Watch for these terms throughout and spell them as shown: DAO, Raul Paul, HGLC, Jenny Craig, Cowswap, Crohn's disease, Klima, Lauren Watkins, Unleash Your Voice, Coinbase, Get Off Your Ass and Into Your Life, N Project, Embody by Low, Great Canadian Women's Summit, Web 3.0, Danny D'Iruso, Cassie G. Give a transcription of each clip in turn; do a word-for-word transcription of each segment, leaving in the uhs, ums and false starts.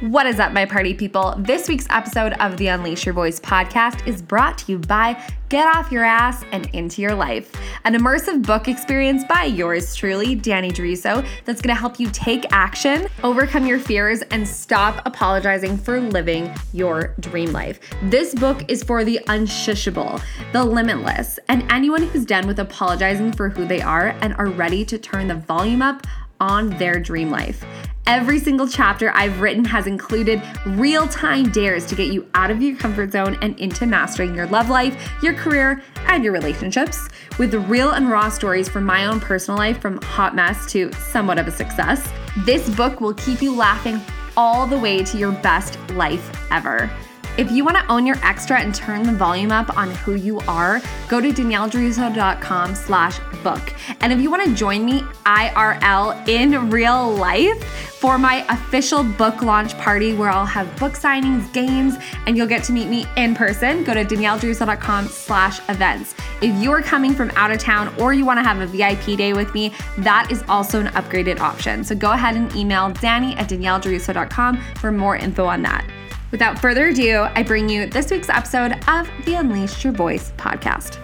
What is up, my party people? This week's episode of the Unleash Your Voice podcast is brought to you by Get Off Your Ass and Into Your Life, an immersive book experience by yours truly, Danny D'Iruso, that's going to help you take action, overcome your fears, and stop apologizing for living your dream life. This book is for the unshushable, the limitless, and anyone who's done with apologizing for who they are and are ready to turn the volume up on their dream life. Every single chapter I've written has included real-time dares to get you out of your comfort zone and into mastering your love life, your career, and your relationships, with real and raw stories from my own personal life from hot mess to somewhat of a success. This book will keep you laughing all the way to your best life ever. If you want to own your extra and turn the volume up on who you are, go to danielle d'Iruso dot com slash book. And if you want to join me I R L in real life for my official book launch party where I'll have book signings, games, and you'll get to meet me in person, go to danielle d'Iruso dot com slash events. If you are coming from out of town or you want to have a V I P day with me, that is also an upgraded option. So go ahead and email Danny at danielle d'Iruso dot com for more info on that. Without further ado, I bring you this week's episode of the Unleash Your Voice podcast.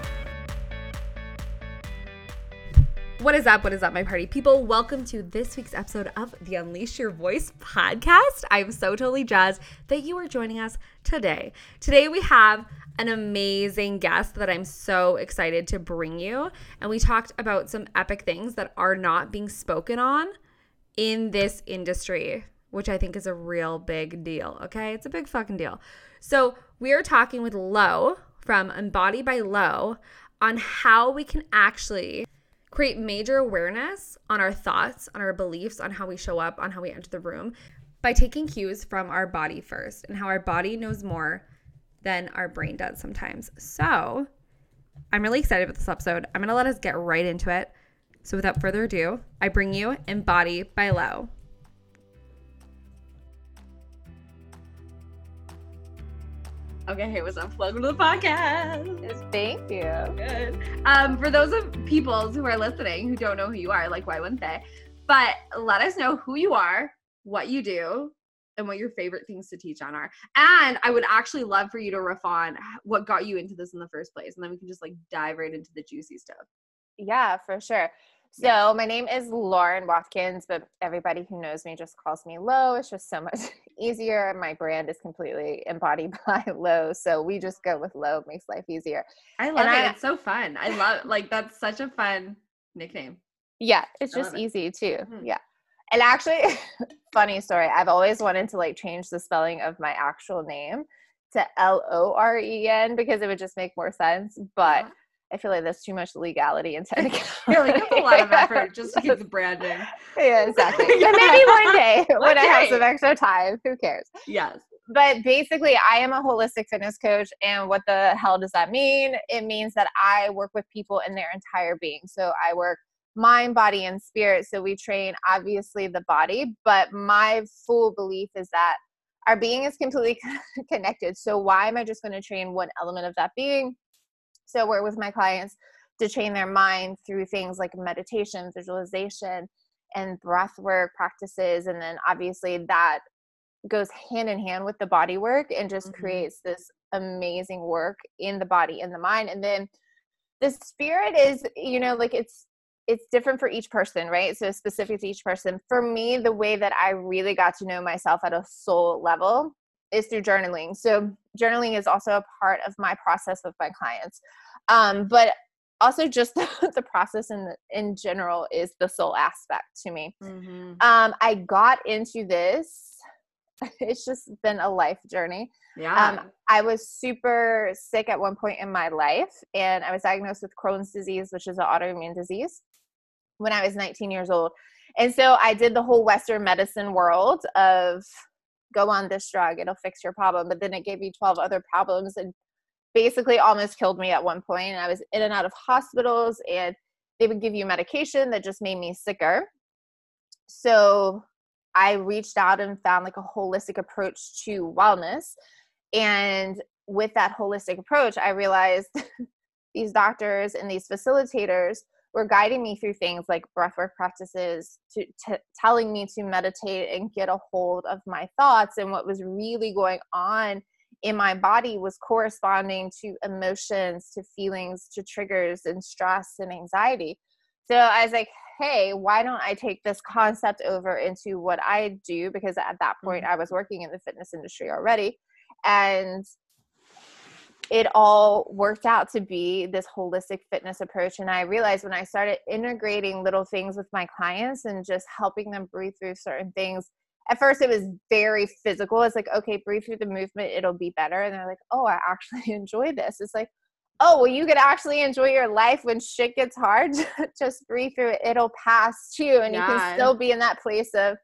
What is up? What is up, my party people? Welcome to this week's episode of the Unleash Your Voice podcast. I'm so totally jazzed that you are joining us today. Today we have an amazing guest that I'm so excited to bring you. And we talked about some epic things that are not being spoken on in this industry, which I think is a real big deal, okay? It's a big fucking deal. So we are talking with Low from Embody by Low on how we can actually create major awareness on our thoughts, on our beliefs, on how we show up, on how we enter the room by taking cues from our body first, and how our body knows more than our brain does sometimes. So I'm really excited about this episode. I'm gonna let us get right into it. So without further ado, I bring you Embody by Low. Okay, hey, what's up? Welcome to the podcast. Yes, thank you. Good. Um, for those of people who are listening who don't know who you are, like, why wouldn't they? But let us know who you are, what you do, and what your favorite things to teach on are. And I would actually love for you to riff on what got you into this in the first place, and then we can just like dive right into the juicy stuff. Yeah, for sure. So yeah. My name is Lauren Watkins, but everybody who knows me just calls me Low. It's just so much easier. My brand is completely Embodied by Low, so we just go with Low. It makes life easier. I love and it. I, it's so fun. I love like that's such a fun nickname. Yeah, it's I just easy it. too. Mm-hmm. Yeah, and actually, funny story. I've always wanted to like change the spelling of my actual name to L O R E N because it would just make more sense, but. Uh-huh. I feel like that's too much legality and technicality. You're like, that's a lot of effort just to keep the brand name. Yeah, exactly. Yeah. But maybe one day one when day. I have some extra time, who cares? Yes. But basically, I am a holistic fitness coach. And what the hell does that mean? It means that I work with people in their entire being. So I work mind, body, and spirit. So we train, obviously, the body. But my full belief is that our being is completely connected. So why am I just going to train one element of that being? So I work with my clients to train their mind through things like meditation, visualization, and breath work practices. And then obviously that goes hand in hand with the body work and just mm-hmm. creates this amazing work in the body and the mind. And then the spirit is, you know, like it's, it's different for each person, right? So specific to each person. For me, the way that I really got to know myself at a soul level is through journaling. So journaling is also a part of my process with my clients. Um, but also just the, the process in, in general is the soul aspect to me. Mm-hmm. Um, I got into this. It's just been a life journey. Yeah. Um, I was super sick at one point in my life, and I was diagnosed with Crohn's disease, which is an autoimmune disease, when I was nineteen years old. And so I did the whole Western medicine world of go on this drug, it'll fix your problem. But then it gave me twelve other problems and basically almost killed me at one point. And I was in and out of hospitals, and they would give you medication that just made me sicker. So I reached out and found like a holistic approach to wellness. And with that holistic approach, I realized these doctors and these facilitators were guiding me through things like breathwork practices, to, to telling me to meditate and get a hold of my thoughts. And what was really going on in my body was corresponding to emotions, to feelings, to triggers and stress and anxiety. So I was like, hey, why don't I take this concept over into what I do? Because at that point I was working in the fitness industry already. And it all worked out to be this holistic fitness approach. And I realized when I started integrating little things with my clients and just helping them breathe through certain things, at first it was very physical. It's like, okay, breathe through the movement, it'll be better. And they're like, oh, I actually enjoy this. It's like, oh, well, you could actually enjoy your life when shit gets hard. Just breathe through it. It'll pass too. And yeah. you can still be in that place of,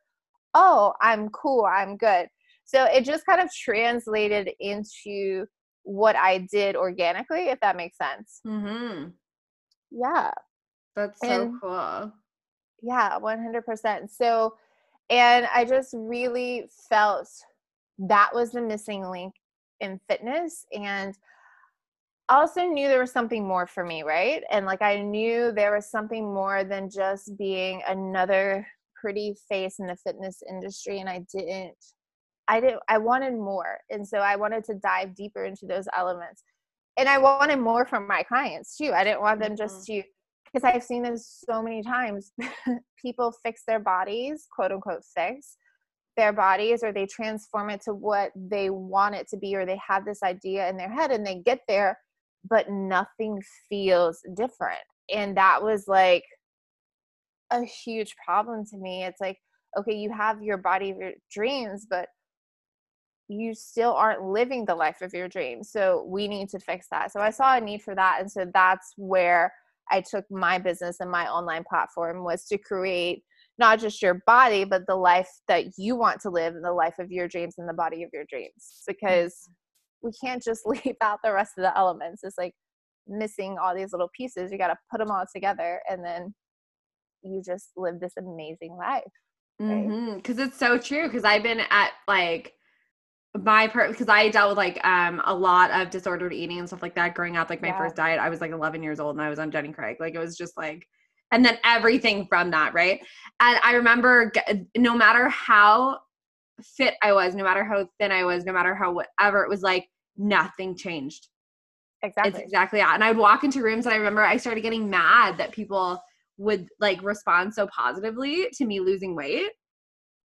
oh, I'm cool, I'm good. So it just kind of translated into what I did organically, if that makes sense. Mm-hmm. Yeah. That's so and, cool. Yeah, one hundred percent. So, and I just really felt that was the missing link in fitness. And I also knew there was something more for me, right? And like, I knew there was something more than just being another pretty face in the fitness industry. And I didn't, I didn't, I wanted more. And so I wanted to dive deeper into those elements. And I wanted more from my clients too. I didn't want them just to, because I've seen them so many times, people fix their bodies, quote unquote, fix their bodies, or they transform it to what they want it to be, or they have this idea in their head and they get there, but nothing feels different. And that was like a huge problem to me. It's like, okay, you have your body of your dreams, but you still aren't living the life of your dreams. So we need to fix that. So I saw a need for that. And so that's where I took my business and my online platform, was to create not just your body, but the life that you want to live, and the life of your dreams, and the body of your dreams, because mm-hmm. we can't just leave out the rest of the elements. It's like missing all these little pieces. You got to put them all together, and then you just live this amazing life. Right? Mm-hmm. Cause it's so true. Cause I've been at like my part, cause I dealt with like, um, a lot of disordered eating and stuff like that growing up. Like my yeah. first diet, I was like eleven years old and I was on Jenny Craig. Like it was just like, and then everything from that. Right. And I remember no matter how fit I was, no matter how thin I was, no matter how whatever, it was like nothing changed. Exactly. It's exactly that. And I would walk into rooms and I remember I started getting mad that people would like respond so positively to me losing weight.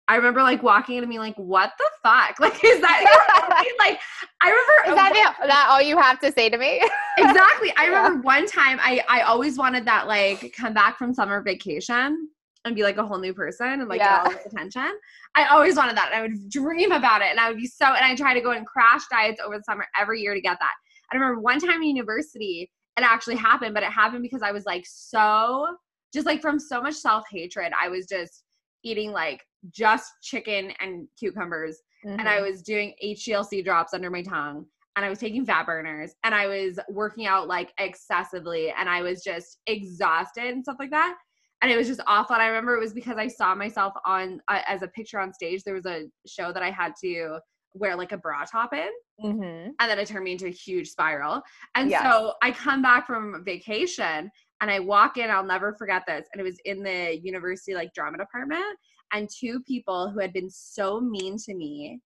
I remember like walking into me like, what the fuck? Like, is that you know, like, I remember. Is that, one, that all you have to say to me? Exactly. I remember yeah. one time I, I always wanted that, like come back from summer vacation and be like a whole new person and like yeah. get all this attention. I always wanted that. And I would dream about it. And I would be so, and I tried to go and crash diets over the summer every year to get that. I remember one time in university, it actually happened, but it happened because I was like, so just like from so much self-hatred, I was just eating like just chicken and cucumbers. Mm-hmm. And I was doing H G L C drops under my tongue, and I was taking fat burners, and I was working out like excessively, and I was just exhausted and stuff like that. And it was just awful. And I remember it was because I saw myself on uh, as a picture on stage. There was a show that I had to wear like a bra top in. Mm-hmm. And then it turned me into a huge spiral. And yes. so I come back from vacation and I walk in, I'll never forget this. And it was in the university like drama department, and two people who had been so mean to me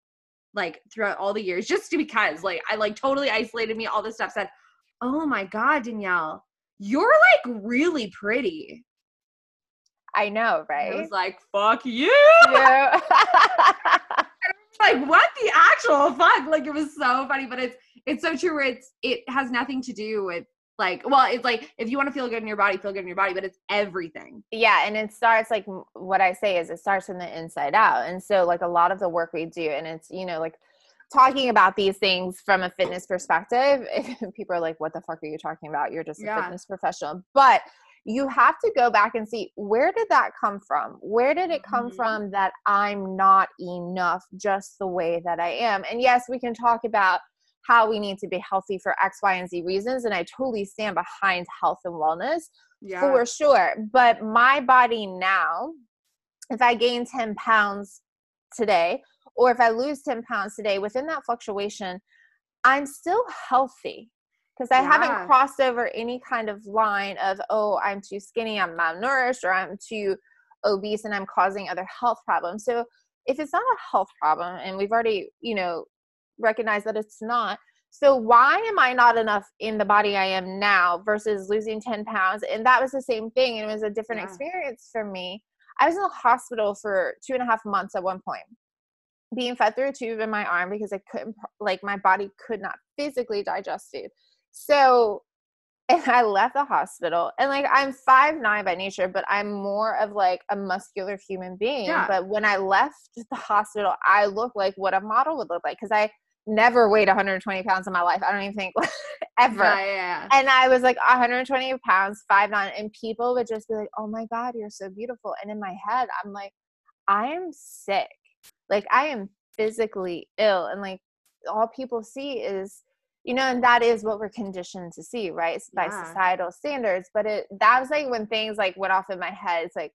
like throughout all the years, just because like, I like totally isolated me, all this stuff, said, oh my God, Danielle, you're like really pretty. I know, right? I was like, fuck you. Yeah. Like, what the actual fuck? Like, it was so funny, but it's, it's so true, where it's, it has nothing to do with like, well, it's like, if you want to feel good in your body, feel good in your body, but it's everything. Yeah. And it starts, like what I say is it starts from the inside out. And so like a lot of the work we do, and it's, you know, like talking about these things from a fitness perspective, people are like, what the fuck are you talking about? You're just a yeah. fitness professional. But you have to go back and see, where did that come from? Where did it come mm-hmm. from that I'm not enough just the way that I am? And yes, we can talk about how we need to be healthy for X, Y, and Z reasons. And I totally stand behind health and wellness yeah. for sure. But my body now, if I gain ten pounds today, or if I lose ten pounds today, within that fluctuation, I'm still healthy. because I yeah. haven't crossed over any kind of line of, oh, I'm too skinny, I'm malnourished, or I'm too obese and I'm causing other health problems. So if it's not a health problem, and we've already, you know, recognized that it's not, so why am I not enough in the body I am now versus losing ten pounds? And that was the same thing. It was a different yeah. experience for me. I was in the hospital for two and a half months at one point, being fed through a tube in my arm because I couldn't, like, my body could not physically digest food. So, and I left the hospital, and like, I'm five nine by nature, but I'm more of like a muscular human being. Yeah. But when I left the hospital, I looked like what a model would look like, because I never weighed one hundred twenty pounds in my life. I don't even think ever. Yeah, yeah. And I was like one hundred twenty pounds, five nine, and people would just be like, oh my God, you're so beautiful. And in my head, I'm like, I am sick. Like, I am physically ill, and like, all people see is, you know, and that is what we're conditioned to see, right? It's by yeah. societal standards. But it, that was like when things like went off in my head. It's like,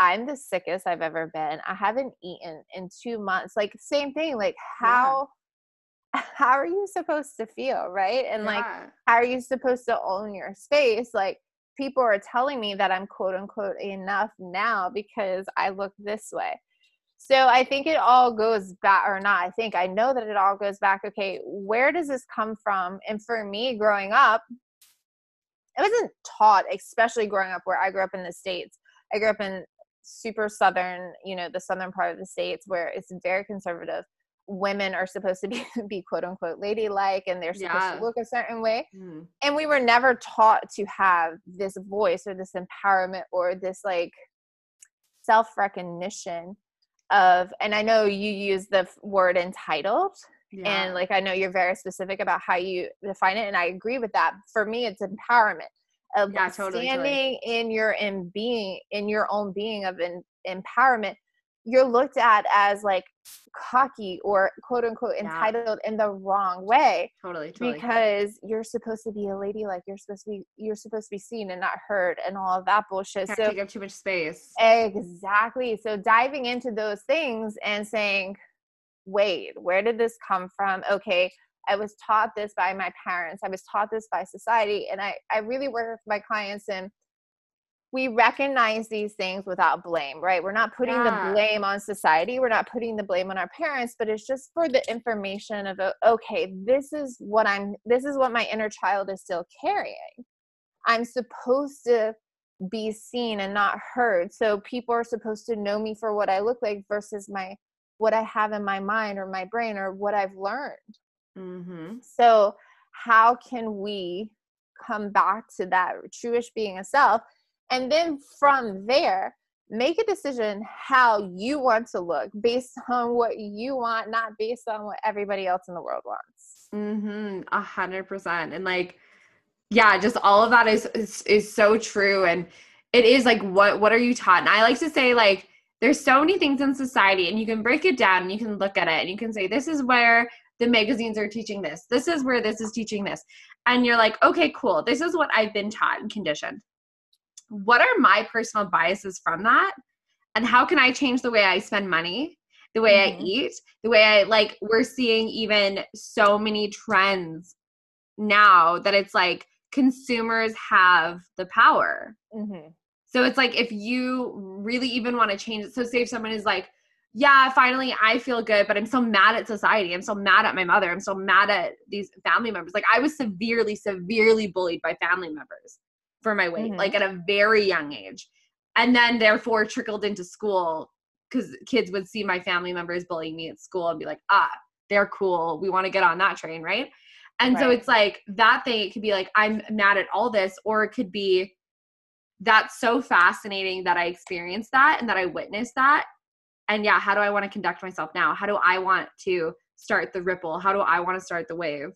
I'm the sickest I've ever been. I haven't eaten in two months. Like, same thing. Like, how, yeah. how are you supposed to feel? Right. And yeah. like, how are you supposed to own your space? Like, people are telling me that I'm quote unquote enough now because I look this way. So I think it all goes back, or not, I think I know that it all goes back. Okay, where does this come from? And for me, growing up, I wasn't taught, especially growing up where I grew up in the States. I grew up in super southern, you know, the southern part of the States, where it's very conservative. Women are supposed to be, be quote unquote ladylike, and they're supposed yeah. to look a certain way. Mm. And we were never taught to have this voice or this empowerment or this like self-recognition. Of, and I know you use the word entitled, yeah. and like, I know you're very specific about how you define it, and I agree with that. For me, it's empowerment of yeah, totally, standing totally. in your in being in your own being of in, empowerment. You're looked at as like cocky or quote unquote entitled yeah. in the wrong way, totally, totally, because you're supposed to be a lady, like you're supposed to be, you're supposed to be seen and not heard and all of that bullshit. Can't so take up too much space. Exactly. So diving into those things and saying, wait, where did this come from? Okay, I was taught this by my parents. I was taught this by society, and I I really work with my clients and. We recognize these things without blame, right? We're not putting yeah. the blame on society. We're not putting the blame on our parents, but it's just for the information of, okay, this is what I'm, this is what my inner child is still carrying. I'm supposed to be seen and not heard. So people are supposed to know me for what I look like versus my, what I have in my mind or my brain or what I've learned. Mm-hmm. So how can we come back to that truish being of self? And then from there, make a decision how you want to look based on what you want, not based on what everybody else in the world wants. Mm-hmm. A hundred percent. And like, yeah, just all of that is, is, is so true. And it is like, what, what are you taught? And I like to say, like, there's so many things in society, and you can break it down and you can look at it and you can say, this is where the magazines are teaching this. This is where this is teaching this. And you're like, okay, cool. This is what I've been taught and conditioned. What are my personal biases from that? And how can I change the way I spend money, the way mm-hmm. I eat, the way I like, we're seeing even so many trends now that it's like consumers have the power. Mm-hmm. So it's like, if you really even want to change it, so say if someone is like, yeah, finally I feel good, but I'm still mad at society. I'm still mad at my mother. I'm still mad at these family members. Like I was severely, severely bullied by family members. For my weight, mm-hmm. like at a very young age. And then therefore trickled into school because kids would see my family members bullying me at school and be like, ah, they're cool. We want to get on that train, right? And right. so it's like that thing, it could be like, I'm mad at all this, or it could be that's so fascinating that I experienced that and that I witnessed that. And yeah, how do I want to conduct myself now? How do I want to start the ripple? How do I want to start the wave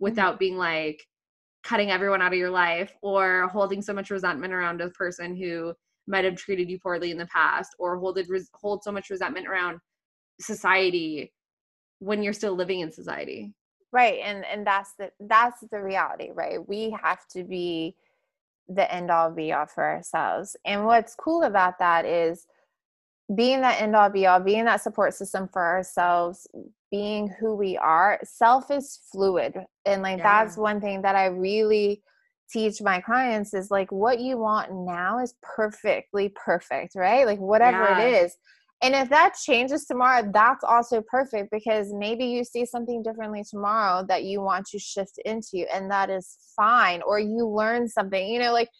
without mm-hmm. being like, cutting everyone out of your life, or holding so much resentment around a person who might have treated you poorly in the past, or hold res- hold so much resentment around society when you're still living in society. Right. And and that's the that's the reality, right? We have to be the end all be all for ourselves. And what's cool about that is being that end all be all, being that support system for ourselves, being who we are. Self is fluid. And like, yeah. that's one thing that I really teach my clients is like, what you want now is perfectly perfect, right? Like whatever yeah. it is. And if that changes tomorrow, that's also perfect, because maybe you see something differently tomorrow that you want to shift into, and that is fine. Or you learn something, you know, like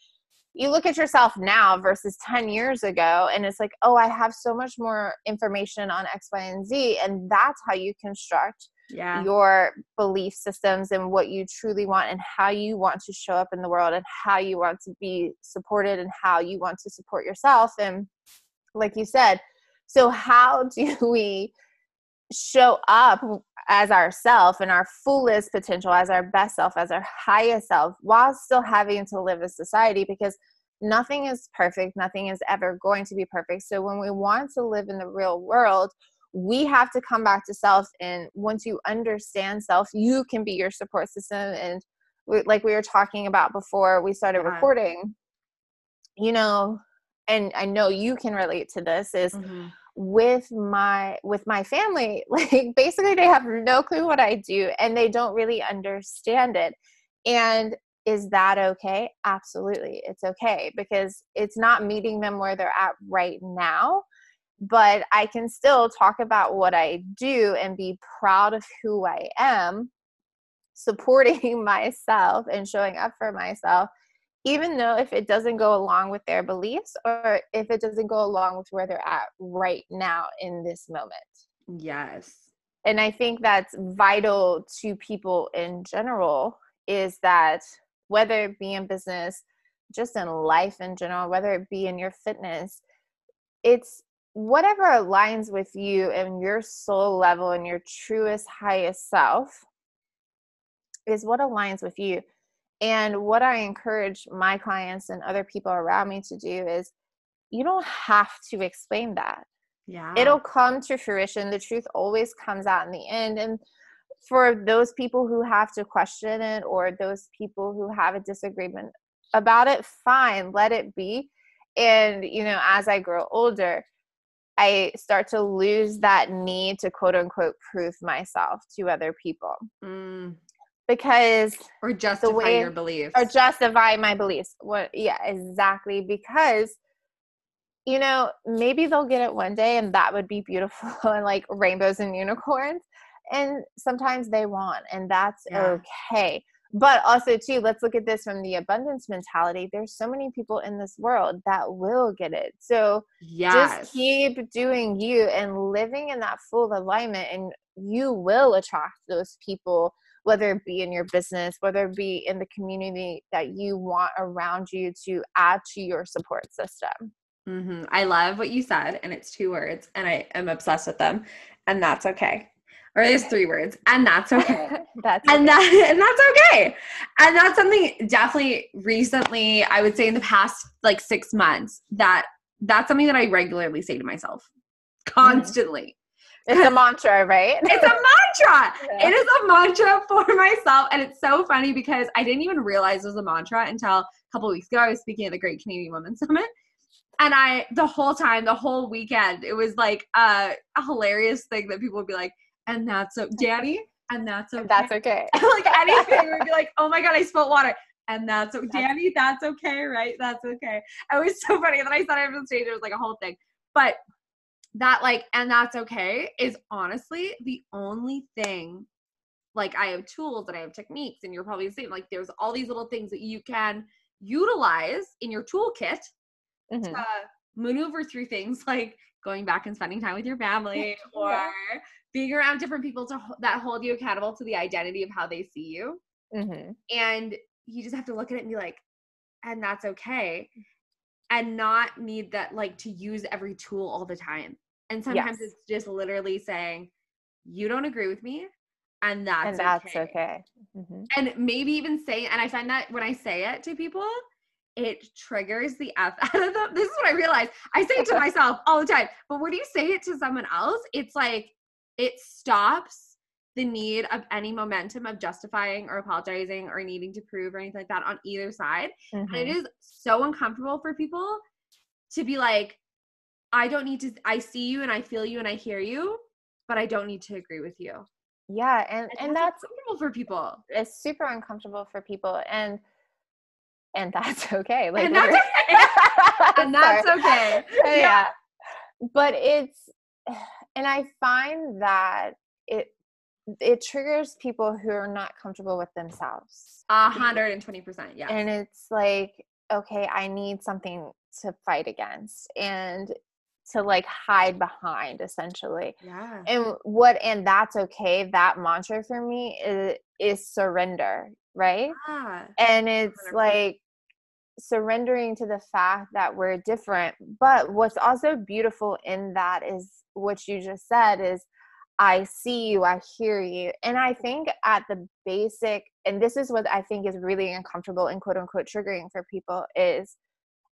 you look at yourself now versus ten years ago, and it's like, oh, I have so much more information on X, Y, and Z. And that's how you construct yeah. your belief systems and what you truly want and how you want to show up in the world and how you want to be supported and how you want to support yourself. And like you said, so how do we show up as ourselves and our fullest potential, as our best self, as our highest self, while still having to live as society? Because nothing is perfect. Nothing is ever going to be perfect. So when we want to live in the real world, we have to come back to self. And once you understand self, you can be your support system. And we, like we were talking about before we started yeah. recording, you know, and I know you can relate to this, is mm-hmm. with my, with my family, like basically they have no clue what I do and they don't really understand it. And is that okay? Absolutely. It's okay, because it's not meeting them where they're at right now, but I can still talk about what I do and be proud of who I am, supporting myself and showing up for myself, even though if it doesn't go along with their beliefs or if it doesn't go along with where they're at right now in this moment. Yes. And I think that's vital to people in general, is that whether it be in business, just in life in general, whether it be in your fitness, it's whatever aligns with you and your soul level and your truest, highest self is what aligns with you. And what I encourage my clients and other people around me to do is, you don't have to explain that. Yeah. It'll come to fruition. The truth always comes out in the end. And for those people who have to question it, or those people who have a disagreement about it, fine, let it be. And, you know, as I grow older, I start to lose that need to quote unquote prove myself to other people. Mm. Because or justify the way, your beliefs or justify my beliefs. What? Yeah, exactly. Because, you know, maybe they'll get it one day and that would be beautiful and like rainbows and unicorns. And sometimes they won't, and that's yeah. okay. But also too, let's look at this from the abundance mentality. There's so many people in this world that will get it. So yes. just keep doing you and living in that full alignment, and you will attract those people, whether it be in your business, whether it be in the community that you want around you to add to your support system. Mm-hmm. I love what you said, and it's two words, and I am obsessed with them, and that's okay. Or there's three words, and that's okay. that's and, okay. That, and that's okay. And that's something definitely recently, I would say in the past like six months, that that's something that I regularly say to myself constantly. Mm-hmm. It's a mantra, right? It's a mantra. Yeah. It is a mantra for myself. And it's so funny because I didn't even realize it was a mantra until a couple of weeks ago. I was speaking at the Great Canadian Women's Summit. And I, the whole time, the whole weekend, it was like a, a hilarious thing that people would be like, and that's so, Danny, and that's okay. That's okay. Like anything, we'd be like, oh my God, I spilled water. And that's, that's Danny, that's okay, right? That's okay. It was so funny. And then I said it on stage, it was like a whole thing. But that like, and that's okay is honestly the only thing. Like I have tools and I have techniques, and you're probably the same. Like there's all these little things that you can utilize in your toolkit mm-hmm. to maneuver through things like going back and spending time with your family or yeah. being around different people to that hold you accountable to the identity of how they see you. Mm-hmm. And you just have to look at it and be like, and that's okay. And not need that, like, to use every tool all the time. And sometimes yes. it's just literally saying, you don't agree with me, and that's and that's okay. okay. Mm-hmm. And maybe even say, and I find that when I say it to people, it triggers the F out of them. This is what I realized. I say it to myself all the time. But when you say it to someone else, it's like, it stops the need of any momentum of justifying or apologizing or needing to prove or anything like that on either side. Mm-hmm. And it is so uncomfortable for people to be like, I don't need to, I see you and I feel you and I hear you, but I don't need to agree with you. Yeah. And, and, and that's, that's uncomfortable for people. It's super uncomfortable for people. And, and that's okay. Like, and that's okay. and that's okay. Yeah. yeah. But it's, and I find that it, it triggers people who are not comfortable with themselves. A hundred and twenty percent. Yeah. And it's like, okay, I need something to fight against and to like hide behind, essentially. Yeah. And what, and that's okay. That mantra for me is, is surrender. Right. Yeah. And it's one hundred percent like surrendering to the fact that we're different. But what's also beautiful in that is what you just said is, I see you, I hear you. And I think at the basic, and this is what I think is really uncomfortable and quote unquote triggering for people, is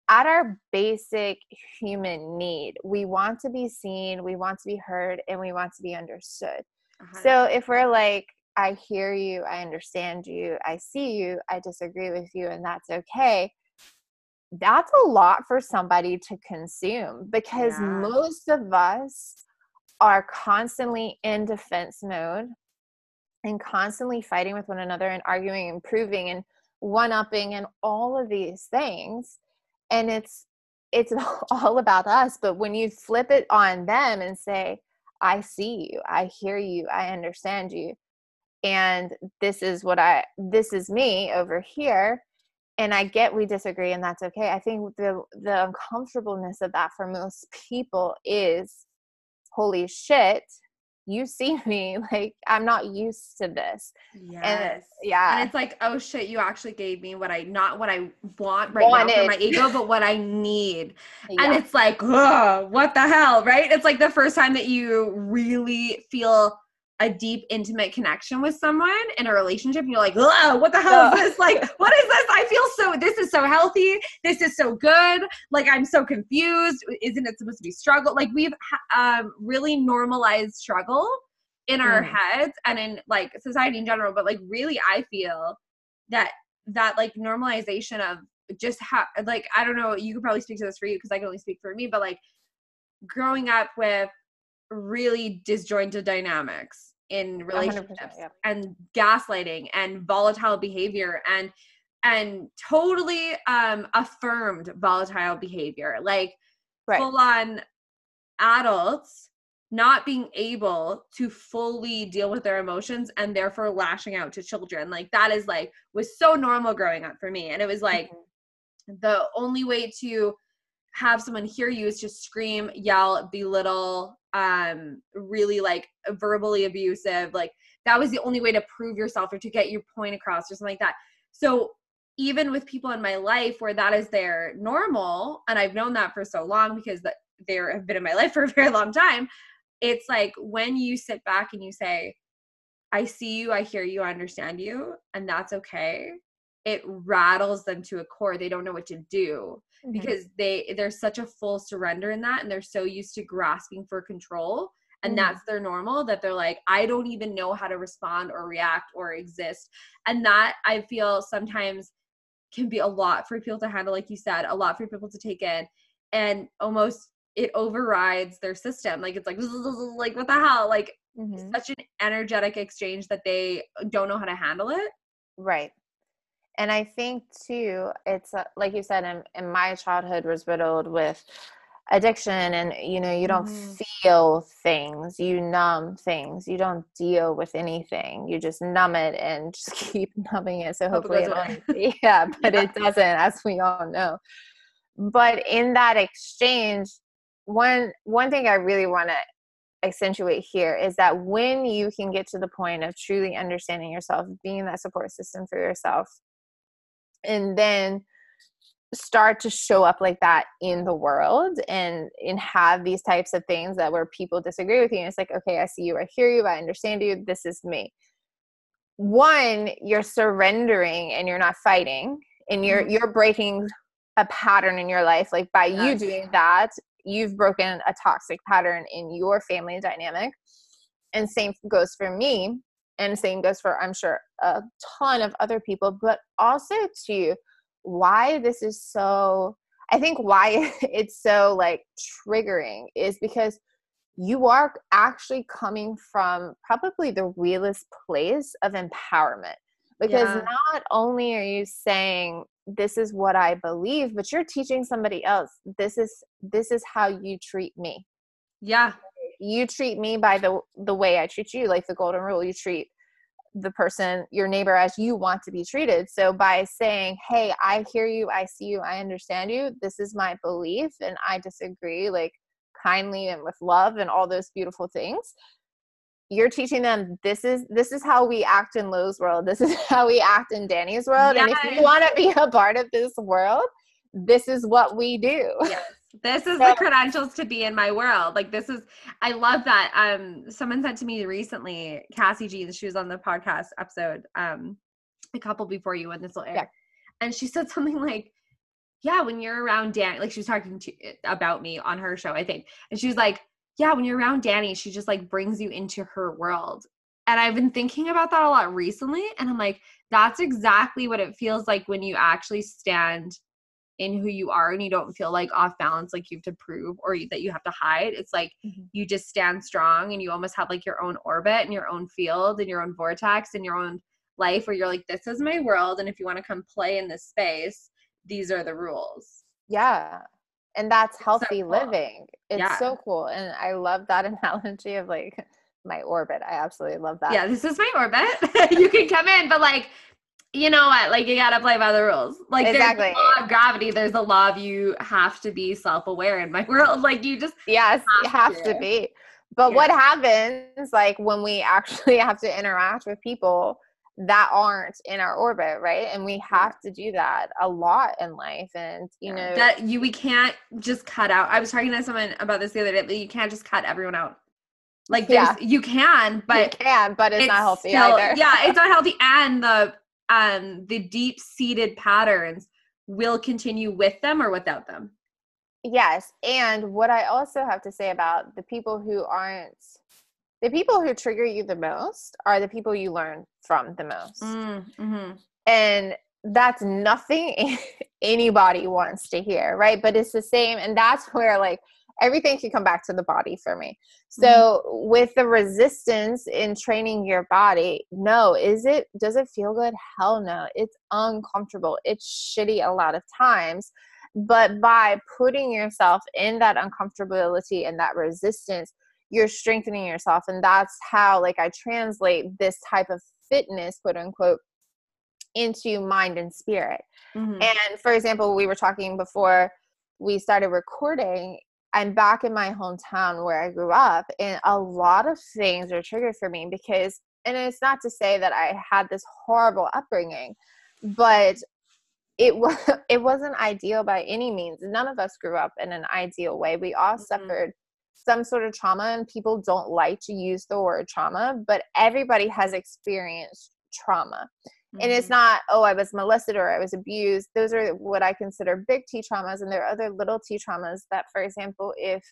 at our basic human need, we want to be seen, we want to be heard, and we want to be understood. Uh-huh. So if we're like, I hear you, I understand you, I see you, I disagree with you, and that's okay. That's a lot for somebody to consume, because yeah. most of us are constantly in defense mode and constantly fighting with one another and arguing and proving and one-upping and all of these things. And it's, it's all about us. But when you flip it on them and say, I see you, I hear you, I understand you, and this is what I, this is me over here, and I get we disagree, and that's okay. I think the, the uncomfortableness of that for most people is, holy shit, you see me, like, I'm not used to this. Yes. And yeah. And it's like, oh shit, you actually gave me what I, not what I want right Wanted. now for my ego, but what I need. Yeah. And it's like, oh, what the hell, right? It's like the first time that you really feel a deep, intimate connection with someone in a relationship, and you're like, oh, what the hell is this? Like, what is this? I feel so, this is so healthy. This is so good. Like, I'm so confused. Isn't it supposed to be struggle? Like, we've um, really normalized struggle in our mm. heads and in like society in general. But like, really, I feel that, that like normalization of just how, like, I don't know, you could probably speak to this for you, because I can only speak for me, but like growing up with really disjointed dynamics in relationships, yeah. and gaslighting and volatile behavior and and totally um affirmed volatile behavior, like right. full on adults not being able to fully deal with their emotions and therefore lashing out to children. Like, that is like was so normal growing up for me, and it was like mm-hmm. the only way to have someone hear you is to scream, yell, belittle, um, really like verbally abusive. Like, that was the only way to prove yourself or to get your point across or something like that. So even with people in my life where that is their normal, and I've known that for so long because that they have been in my life for a very long time, it's like when you sit back and you say, I see you, I hear you, I understand you, and that's okay. It rattles them to a core. They don't know what to do mm-hmm. because they, there's such a full surrender in that. And they're so used to grasping for control. And mm-hmm. that's their normal, that they're like, I don't even know how to respond or react or exist. And that, I feel, sometimes can be a lot for people to handle. Like you said, a lot for people to take in, and almost it overrides their system. Like, it's like, like, what the hell? Like mm-hmm. such an energetic exchange that they don't know how to handle it. Right. And I think too, it's uh, like you said, in, in my childhood was riddled with addiction, and, you know, you don't mm. feel things, you numb things, you don't deal with anything, you just numb it and just keep numbing it. So hopefully, it doesn't. It yeah, but yeah. it doesn't, as we all know. But in that exchange, one one thing I really want to accentuate here is that when you can get to the point of truly understanding yourself, being that support system for yourself, and then start to show up like that in the world and, and have these types of things that where people disagree with you. And it's like, okay, I see you, I hear you, I understand you. This is me. One, you're surrendering and you're not fighting, and you're, you're breaking a pattern in your life. Like, by you doing that, you've broken a toxic pattern in your family dynamic. And same goes for me. And same goes for, I'm sure, a ton of other people, but also to why this is so, I think why it's so like triggering is because you are actually coming from probably the realest place of empowerment, because yeah. not only are you saying, this is what I believe, but you're teaching somebody else, this is, this is how you treat me. Yeah. You treat me by the, the way I treat you, like the golden rule. You treat the person, your neighbor, as you want to be treated. So by saying, hey, I hear you, I see you, I understand you, this is my belief, and I disagree, like, kindly and with love and all those beautiful things, you're teaching them, this is, this is how we act in Lowe's world. This is how we act in Danny's world. Yes. And if you want to be a part of this world, this is what we do. Yes. This is so, the credentials to be in my world. Like, this is, I love that. Um, someone said to me recently, Cassie G, she was on the podcast episode, um, a couple before you, when this will air. Yeah. And she said something like, yeah, when you're around Danny, like, she was talking to about me on her show, I think. And she was like, yeah, when you're around Danny, she just like brings you into her world. And I've been thinking about that a lot recently. And I'm like, that's exactly what it feels like when you actually stand in who you are and you don't feel like off balance, like you have to prove or you, that you have to hide. It's like, mm-hmm. you just stand strong and you almost have like your own orbit and your own field and your own vortex and your own life where you're like, this is my world. And if you want to come play in this space, these are the rules. Yeah. And that's healthy so cool. living. It's yeah. so cool. And I love that analogy of like my orbit. I absolutely love that. Yeah. This is my orbit. You can come in, but like, you know what? Like, you got to play by the rules. Like, exactly. There's the law of gravity. There's the law of you have to be self-aware in my world. Like, you just yes, have you have to, to be. But yeah. what happens, like, when we actually have to interact with people that aren't in our orbit, right? And we have to do that a lot in life. And, you know, that you, we can't just cut out. I was talking to someone about this the other day, but you can't just cut everyone out. Like, yeah. you can, but you can, but it's, it's not healthy still, either. Yeah. It's not healthy. And the, um, the deep seated patterns will continue with them or without them. Yes. And what I also have to say about the people who aren't, the people who trigger you the most are the people you learn from the most. Mm, mm-hmm. And that's nothing anybody wants to hear, right? But it's the same. And that's where like everything can come back to the body for me. So mm-hmm. with the resistance in training your body, no, is it, does it feel good? Hell no. It's uncomfortable. It's shitty a lot of times. But by putting yourself in that uncomfortability and that resistance, you're strengthening yourself. And that's how, like, I translate this type of fitness, quote unquote, into mind and spirit. Mm-hmm. And for example, we were talking before we started recording, I'm back in my hometown where I grew up, and a lot of things are triggered for me because, and it's not to say that I had this horrible upbringing, but it was, it wasn't ideal by any means. None of us grew up in an ideal way. We all mm-hmm. suffered some sort of trauma, and people don't like to use the word trauma, but everybody has experienced trauma. Mm-hmm. And it's not, oh, I was molested or I was abused. Those are what I consider big T traumas. And there are other little T traumas that, for example, if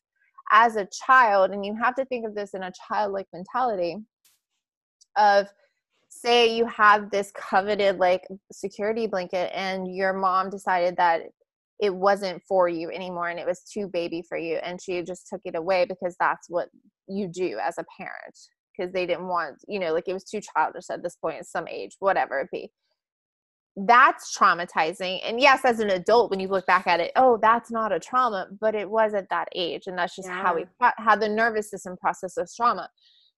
as a child, and you have to think of this in a childlike mentality of, say you have this coveted like security blanket and your mom decided that it wasn't for you anymore and it was too baby for you, and she just took it away because that's what you do as a parent, because they didn't want, you know, like it was too childish at this point at some age, whatever it be. That's traumatizing. And yes, as an adult, when you look back at it, oh, that's not a trauma, but it was at that age. And that's just yeah. how we, how the nervous system processes trauma.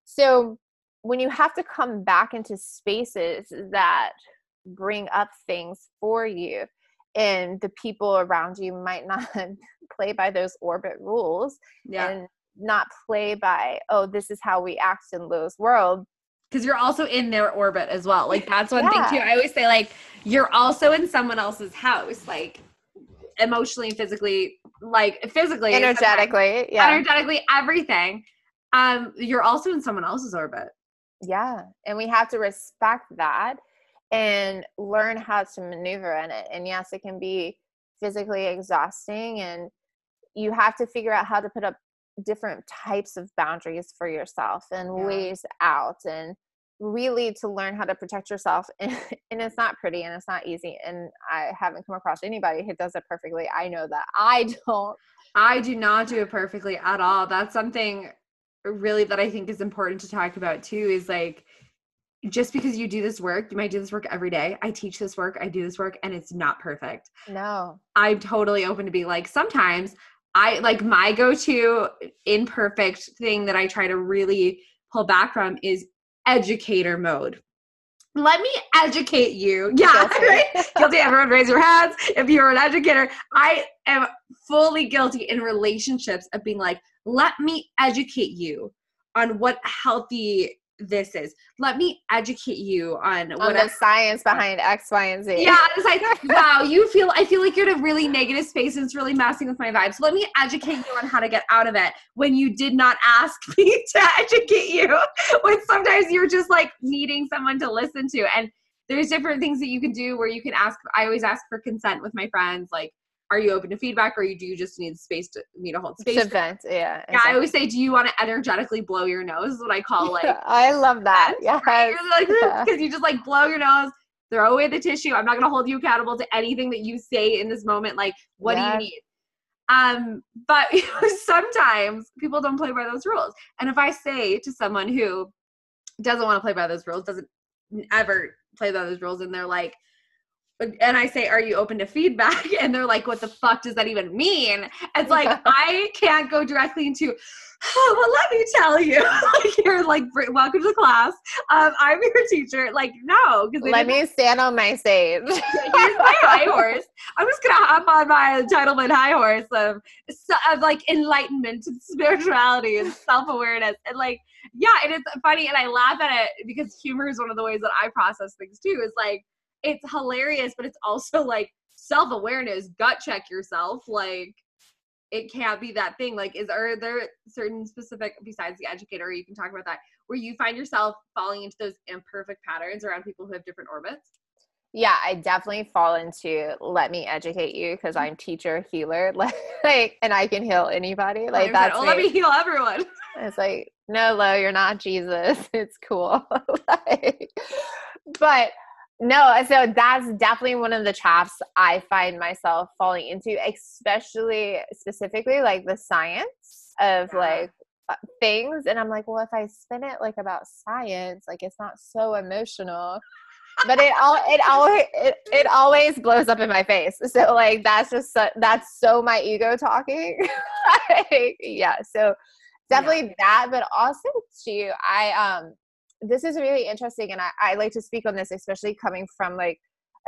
So when you have to come back into spaces that bring up things for you, and the people around you might not play by those orbit rules yeah. and not play by, oh, this is how we act in Lowe's world. Because you're also in their orbit as well. Like, that's one yeah. thing too. I always say, like, you're also in someone else's house, like emotionally, physically, like physically. Energetically. Yeah. Energetically, everything. Um, you're also in someone else's orbit. Yeah. And we have to respect that and learn how to maneuver in it. And yes, it can be physically exhausting, and you have to figure out how to put up different types of boundaries for yourself and yeah. ways out, and really to learn how to protect yourself. And, and it's not pretty and it's not easy. And I haven't come across anybody who does it perfectly. I know that I don't. I do not do it perfectly at all. That's something really that I think is important to talk about too is like, just because you do this work, you might do this work every day. I teach this work, I do this work, and it's not perfect. No. I'm totally open to be like, sometimes I like my go-to imperfect thing that I try to really pull back from is educator mode. Let me educate you. Yeah. Guilty. Right? Guilty. Everyone raise your hands. If you're an educator, I am fully guilty in relationships of being like, let me educate you on what healthy this is. Let me educate you on, on what the I, science behind X, Y, and Z. Yeah. It's like, wow, you feel, I feel like you're in a really negative space and it's really messing with my vibes. So let me educate you on how to get out of it when you did not ask me to educate you, when sometimes you're just like needing someone to listen to. And there's different things that you can do where you can ask. I always ask for consent with my friends. Like, are you open to feedback, or you do you just need space to need to hold space? Event, yeah. Exactly. Yeah, I always say, do you want to energetically blow your nose? Is what I call like. Yeah, I love that. Yes. Right? Like, yeah, because you just like blow your nose, throw away the tissue. I'm not going to hold you accountable to anything that you say in this moment. Like, what yes. do you need? Um, but sometimes people don't play by those rules. And if I say to someone who doesn't want to play by those rules, doesn't ever play by those rules, and they're like, and I say, are you open to feedback? And they're like, what the fuck does that even mean? It's like, I can't go directly into, oh, well, let me tell you. Like, you're like, welcome to the class. Um, I'm your teacher. Like, no. Let me stand on my stage. Here's my high horse. I'm just going to hop on my entitlement high horse of, of like enlightenment and spirituality and self-awareness. And like, yeah, and it's funny. And I laugh at it because humor is one of the ways that I process things too, is like, it's hilarious, but it's also like self-awareness, gut check yourself. Like, it can't be that thing. Like, is, are there certain specific, besides the educator, you can talk about that, where you find yourself falling into those imperfect patterns around people who have different orbits? Yeah, I definitely fall into, let me educate you because I'm teacher, healer, like, and I can heal anybody. Like, that's, oh, me. Let me heal everyone. It's like, no, Lo, you're not Jesus. It's cool. Like, but no, so that's definitely one of the traps I find myself falling into, especially specifically like the science of yeah. like things. And I'm like, well, if I spin it like about science, like it's not so emotional, but it all, it always, it, it always blows up in my face. So like, that's just, so, that's so my ego talking. Like, yeah. So definitely yeah. that, but also too, I, um, this is really interesting. And I, I like to speak on this, especially coming from like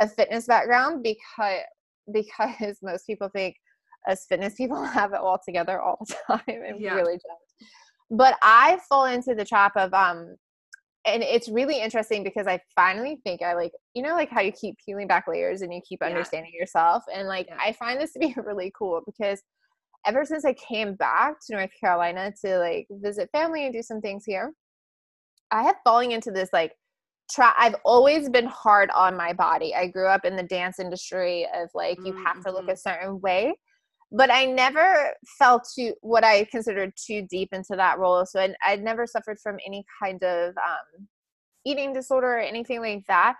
a fitness background, because, because most people think us fitness people have it all together all the time. And yeah. really don't. But I fall into the trap of, um, and it's really interesting because I finally think I like, you know, like how you keep peeling back layers and you keep yeah. understanding yourself. And like, yeah. I find this to be really cool because ever since I came back to North Carolina to like visit family and do some things here, I have fallen into this like trap. I've always been hard on my body. I grew up in the dance industry of like, you mm-hmm. have to look a certain way, but I never fell to what I considered too deep into that role. So I, I never suffered from any kind of um, eating disorder or anything like that,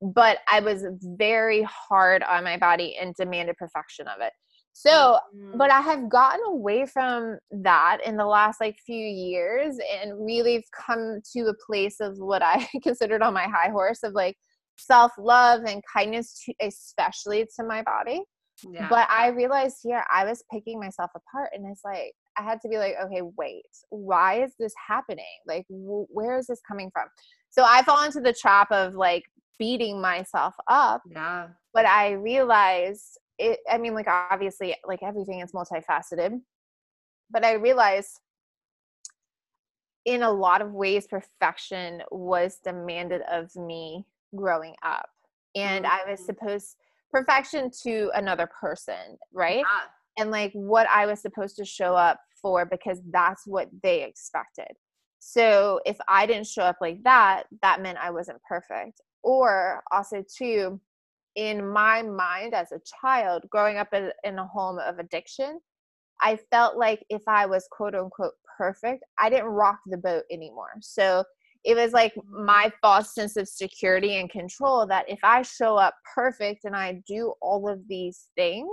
but I was very hard on my body and demanded perfection of it. So, but I have gotten away from that in the last like few years and really come to a place of what I considered on my high horse of like self-love and kindness, to, especially to my body. Yeah. But I realized here I was picking myself apart and it's like, I had to be like, okay, wait, why is this happening? Like, wh- where is this coming from? So I fall into the trap of like beating myself up, yeah. but I realized It, I mean, like, obviously, like, everything is multifaceted, but I realized in a lot of ways, perfection was demanded of me growing up, and mm-hmm. I was supposed perfection to another person, right? Ah. And, like, what I was supposed to show up for because that's what they expected. So if I didn't show up like that, that meant I wasn't perfect. Or also, too, in my mind as a child, growing up in, in a home of addiction, I felt like if I was quote unquote perfect, I didn't rock the boat anymore. So it was like my false sense of security and control that if I show up perfect and I do all of these things,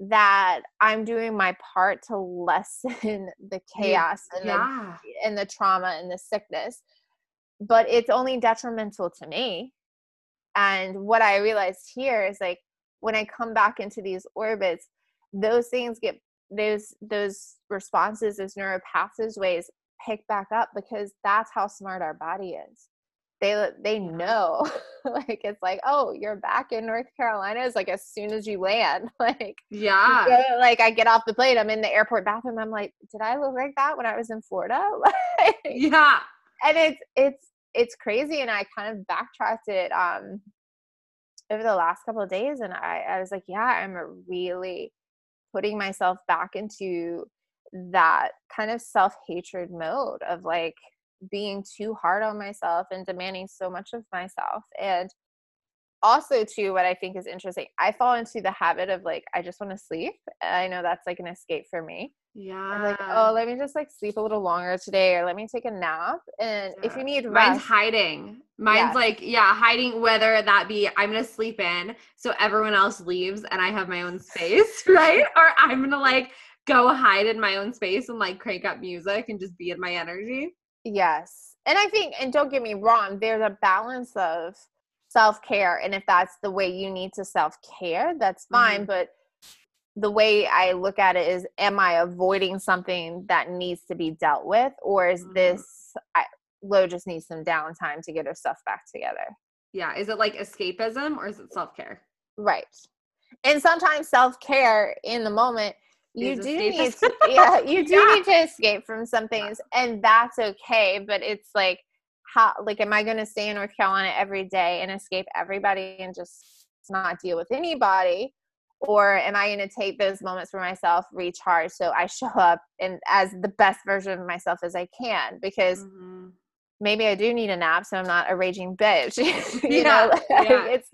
that I'm doing my part to lessen the chaos and, yeah. the, and the trauma and the sickness, but it's only detrimental to me. And what I realized here is, like, when I come back into these orbits, those things get, those, those responses, those neuropathaways pick back up, because that's how smart our body is. They they know, like, it's like, oh, you're back in North Carolina. It's like, as soon as you land, like, yeah, get, like I get off the plane, I'm in the airport bathroom. I'm like, did I look like that when I was in Florida? Like, yeah. And it's, it's, it's crazy. And I kind of backtracked it um, over the last couple of days. And I, I was like, yeah, I'm really putting myself back into that kind of self-hatred mode of, like, being too hard on myself and demanding so much of myself. And also, too, what I think is interesting, I fall into the habit of, like, I just want to sleep. I know that's, like, an escape for me. Yeah. I'm like, oh, let me just, like, sleep a little longer today, or let me take a nap. And yeah. if you need rest. Mine's hiding. Mine's yeah. like, yeah, hiding, whether that be I'm going to sleep in so everyone else leaves and I have my own space, right? Or I'm going to, like, go hide in my own space and, like, crank up music and just be in my energy. Yes. And I think, and don't get me wrong, there's a balance of self-care. And if that's the way you need to self-care, that's fine. Mm-hmm. But the way I look at it is, am I avoiding something that needs to be dealt with? Or is mm-hmm. this, I, Lo just needs some downtime to get her stuff back together. Yeah. Is it like escapism, or is it self-care? Right. And sometimes self-care in the moment, You do need to, yeah, you do yeah. need to escape from some things, and that's okay. But it's like, how, like, am I going to stay in North Carolina every day and escape everybody and just not deal with anybody? Or am I going to take those moments for myself, recharge, so I show up and as the best version of myself as I can, because mm-hmm. maybe I do need a nap, so I'm not a raging bitch. you yeah, know, like, yeah. it's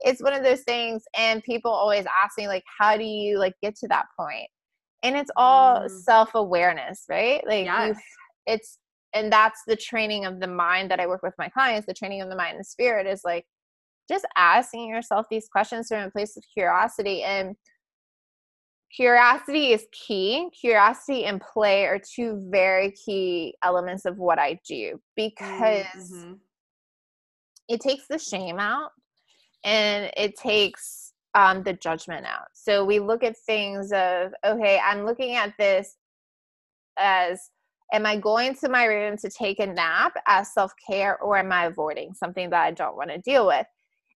it's one of those things. And people always ask me, like, how do you, like, get to that point? And it's all mm. self-awareness, right? Like, yes. it's and that's the training of the mind that I work with my clients. The training of the mind and spirit is, like, just asking yourself these questions from a place of curiosity. And curiosity is key. Curiosity and play are two very key elements of what I do, because mm-hmm. it takes the shame out and it takes um, the judgment out. So we look at things of, okay, I'm looking at this as, am I going to my room to take a nap as self-care, or am I avoiding something that I don't want to deal with?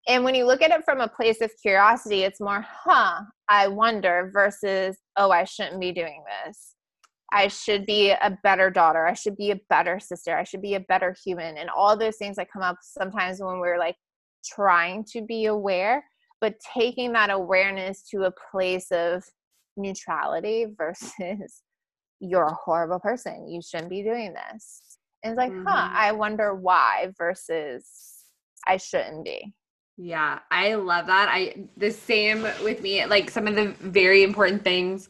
And when you look at it from a place of curiosity, it's more, huh, I wonder, versus, oh, I shouldn't be doing this. I should be a better daughter. I should be a better sister. I should be a better human. And all those things that come up sometimes when we're, like, trying to be aware, but taking that awareness to a place of neutrality versus you're a horrible person. You shouldn't be doing this. And it's like, mm-hmm. huh, I wonder why, versus I shouldn't be. Yeah, I love that. I the same with me, like, some of the very important things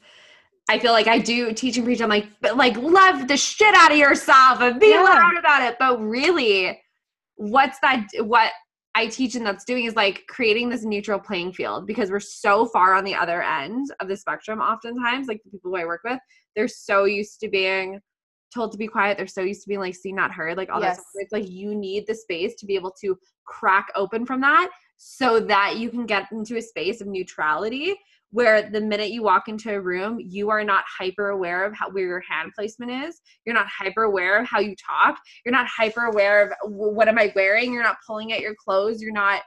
I feel like I do teach and preach. I'm like, but, like, love the shit out of yourself and be yeah. loud about it. But really, what's that? What I teach and that's doing is, like, creating this neutral playing field, because we're so far on the other end of the spectrum. Oftentimes, like, the people who I work with, they're so used to being told to be quiet. They're so used to being, like, seen, not heard, like all yes. that stuff. It's like, you need the space to be able to crack open from that, so that you can get into a space of neutrality, where the minute you walk into a room, you are not hyper aware of how, where your hand placement is. You're not hyper aware of how you talk. You're not hyper aware of, what am I wearing? You're not pulling at your clothes. You're not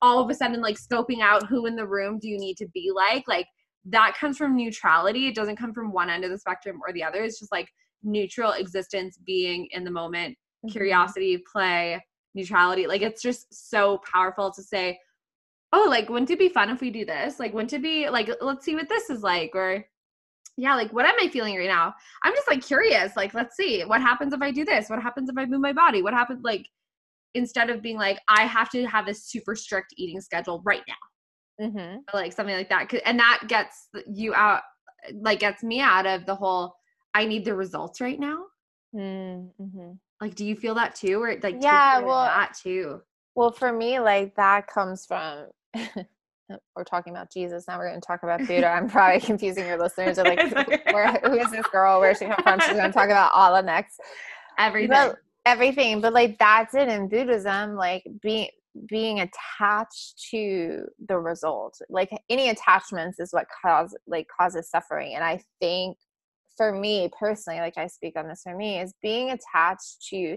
all of a sudden, like, scoping out who in the room do you need to be like. Like, that comes from neutrality. It doesn't come from one end of the spectrum or the other. It's just, like, neutral existence, being in the moment, mm-hmm. curiosity, play, neutrality. Like, it's just so powerful to say, oh, like, wouldn't it be fun if we do this? Like, wouldn't it be, like, let's see what this is like, or yeah, like, what am I feeling right now? I'm just, like, curious. Like, let's see what happens if I do this. What happens if I move my body? What happens? Like, instead of being like, I have to have this super strict eating schedule right now, mm-hmm. like, something like that. And that gets you out, like, gets me out of the whole, I need the results right now. Mm-hmm. Like, do you feel that too? Or, like, yeah, well, that too. Well, for me, like, that comes from, we're talking about Jesus. Now we're going to talk about theater. I'm probably confusing your listeners. They're like, who, where, who is this girl? Where's she come from? She's going to talk about all the next. Everything. But, everything. But like, that's it in Buddhism, like being, being attached to the result, like any attachments is what cause like causes suffering. And I think for me personally, like I speak on this for me, is being attached to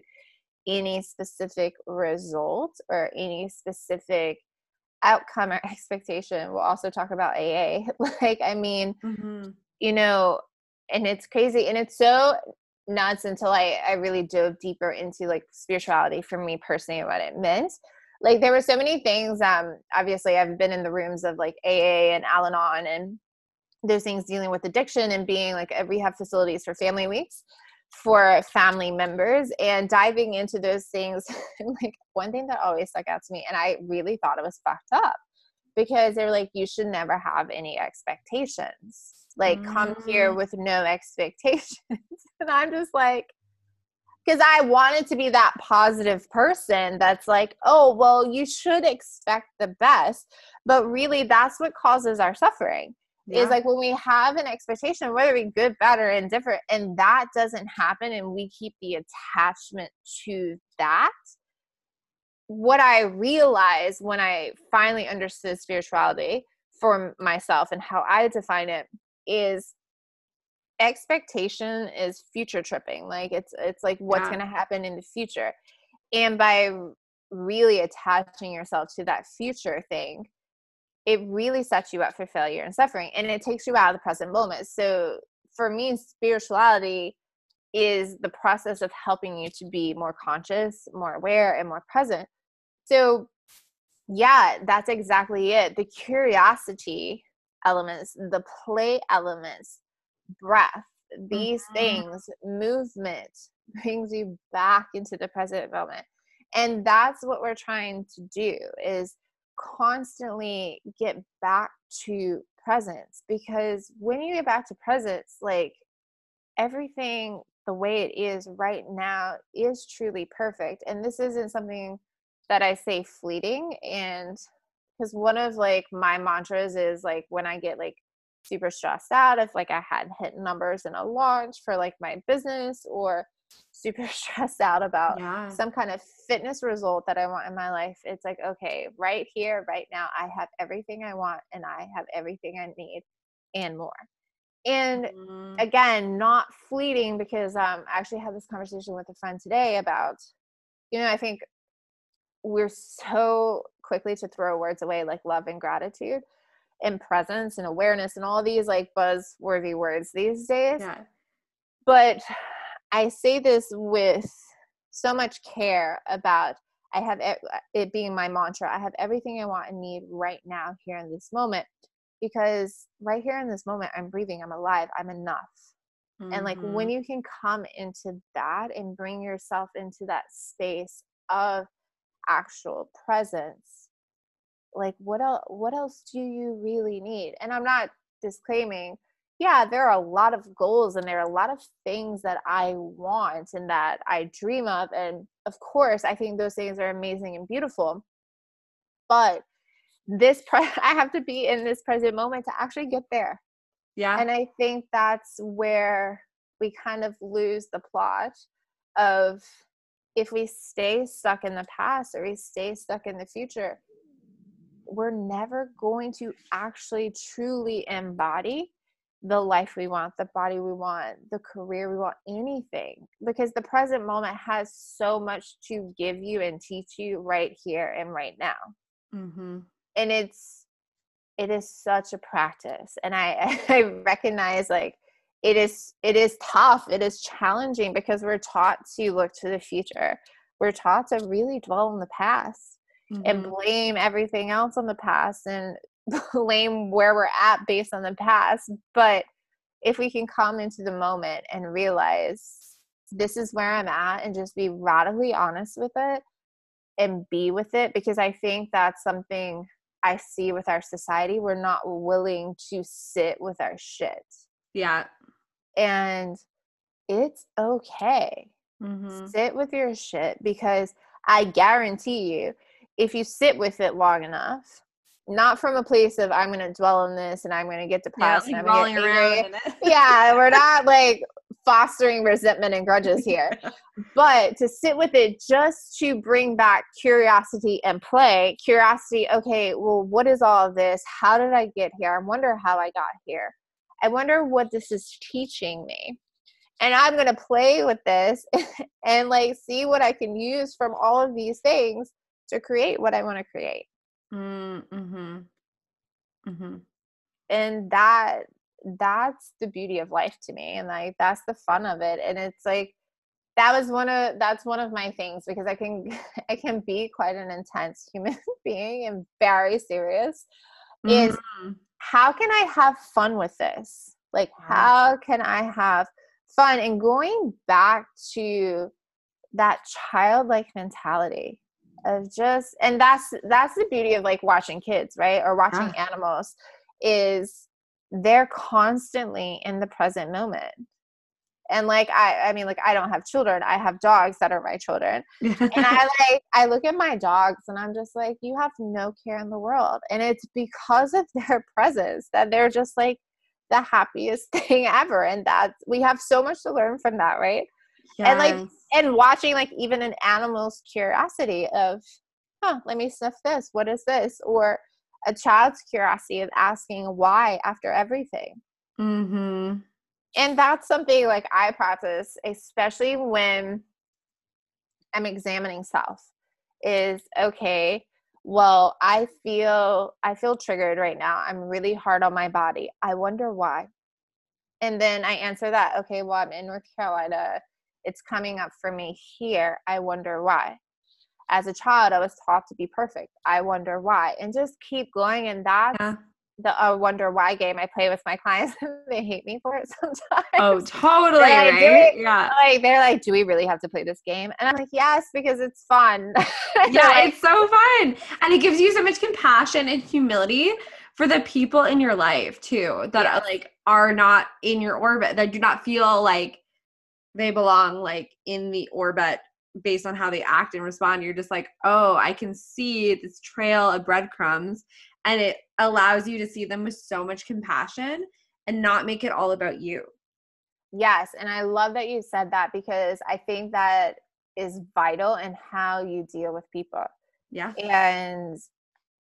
any specific result or any specific outcome or expectation. We'll also talk about A A. Like, I mean, mm-hmm. you know, and it's crazy and it's so nuts until I, I really dove deeper into like spirituality for me personally and what it meant. Like there were so many things, um, obviously I've been in the rooms of like A A and Al-Anon and those things dealing with addiction and being like at rehab facilities for family weeks for family members and diving into those things. Like one thing that always stuck out to me, and I really thought it was fucked up, because they're like, you should never have any expectations. Like mm. come here with no expectations. And I'm just like, because I wanted to be that positive person that's like, oh, well, you should expect the best. But really, that's what causes our suffering. Yeah. Is like when we have an expectation, whether we good, bad, or indifferent, and that doesn't happen, and we keep the attachment to that. What I realized when I finally understood spirituality for myself and how I define it is expectation is future tripping. Like it's, it's like what's yeah. going to happen in the future. And by really attaching yourself to that future thing, it really sets you up for failure and suffering, and it takes you out of the present moment. So for me, spirituality is the process of helping you to be more conscious, more aware, and more present. So yeah, that's exactly it. The curiosity elements, the play elements, breath, these mm-hmm. things, movement brings you back into the present moment. And that's what we're trying to do, is constantly get back to presence, because when you get back to presence, like everything the way it is right now is truly perfect. And this isn't something that I say fleeting. And because one of like my mantras is like, when I get like super stressed out, if like I had hit numbers in a launch for like my business, or super stressed out about yeah. some kind of fitness result that I want in my life, it's like, okay, right here, right now, I have everything I want and I have everything I need and more. And mm-hmm. again, not fleeting, because um, I actually had this conversation with a friend today about, you know, I think we're so quickly to throw words away like love and gratitude and presence and awareness and all these like buzzworthy words these days. Yeah. But I say this with so much care about I have it being my mantra. I have everything I want and need right now, here in this moment, because right here in this moment, I'm breathing, I'm alive, I'm enough. Mm-hmm. And like when you can come into that and bring yourself into that space of actual presence, like what else, what else do you really need? And I'm not disclaiming, yeah, there are a lot of goals and there are a lot of things that I want and that I dream of. And of course, I think those things are amazing and beautiful, but this, pre- I have to be in this present moment to actually get there. Yeah. And I think that's where we kind of lose the plot of, if we stay stuck in the past or we stay stuck in the future, we're never going to actually truly embody the life we want, the body we want, the career we want, anything, because the present moment has so much to give you and teach you right here and right now. Mm-hmm. And it's, it is such a practice. And I, I recognize like, It is it is tough. It is challenging, because we're taught to look to the future. We're taught to really dwell on the past mm-hmm. and blame everything else on the past and blame where we're at based on the past. But if we can come into the moment and realize this is where I'm at and just be radically honest with it and be with it, because I think that's something I see with our society. We're not willing to sit with our shit. Yeah. And it's okay. Mm-hmm. Sit with your shit, because I guarantee you, if you sit with it long enough, not from a place of I'm going to dwell on this and I'm going to get depressed yeah, like and I'm going to get angry. Yeah, we're not like fostering resentment and grudges here. But to sit with it just to bring back curiosity and play. Curiosity, okay, well, what is all of this? How did I get here? I wonder how I got here. I wonder what this is teaching me. And I'm going to play with this and like see what I can use from all of these things to create what I want to create. Mm-hmm. Mm-hmm. And that that's the beauty of life to me, and like that's the fun of it. And it's like that was one of that's one of my things, because I can I can be quite an intense human being and very serious. Mm-hmm. Is how can I have fun with this? Like how can I have fun? And going back to that childlike mentality. Of just, and that's, that's the beauty of like watching kids, right? Or watching yeah. animals, is they're constantly in the present moment. And like, I, I mean, like I don't have children. I have dogs that are my children. And I like, I look at my dogs and I'm just like, you have no care in the world. And it's because of their presence that they're just like the happiest thing ever. And that's, we have so much to learn from that. Right. Yes. And like, and watching like even an animal's curiosity of, huh, let me sniff this. What is this? Or a child's curiosity of asking why after everything. Mm-hmm. And that's something like I practice, especially when I'm examining self, is okay, well, I feel, I feel triggered right now. I'm really hard on my body. I wonder why. And then I answer that. Okay, well, I'm in North Carolina. It's coming up for me here. I wonder why. As a child, I was taught to be perfect. I wonder why. And just keep going. And that's yeah. the I wonder why game I play with my clients. They hate me for it sometimes. Oh, totally. Like, right? Yeah. Like, they're like, do we really have to play this game? And I'm like, yes, because it's fun. Yeah, like, it's so fun. And it gives you so much compassion and humility for the people in your life too, that yeah. are, like are not in your orbit, that do not feel like they belong like in the orbit based on how they act and respond. You're just like, oh, I can see this trail of breadcrumbs, and it allows you to see them with so much compassion and not make it all about you. Yes. And I love that you said that, because I think that is vital in how you deal with people. Yeah. And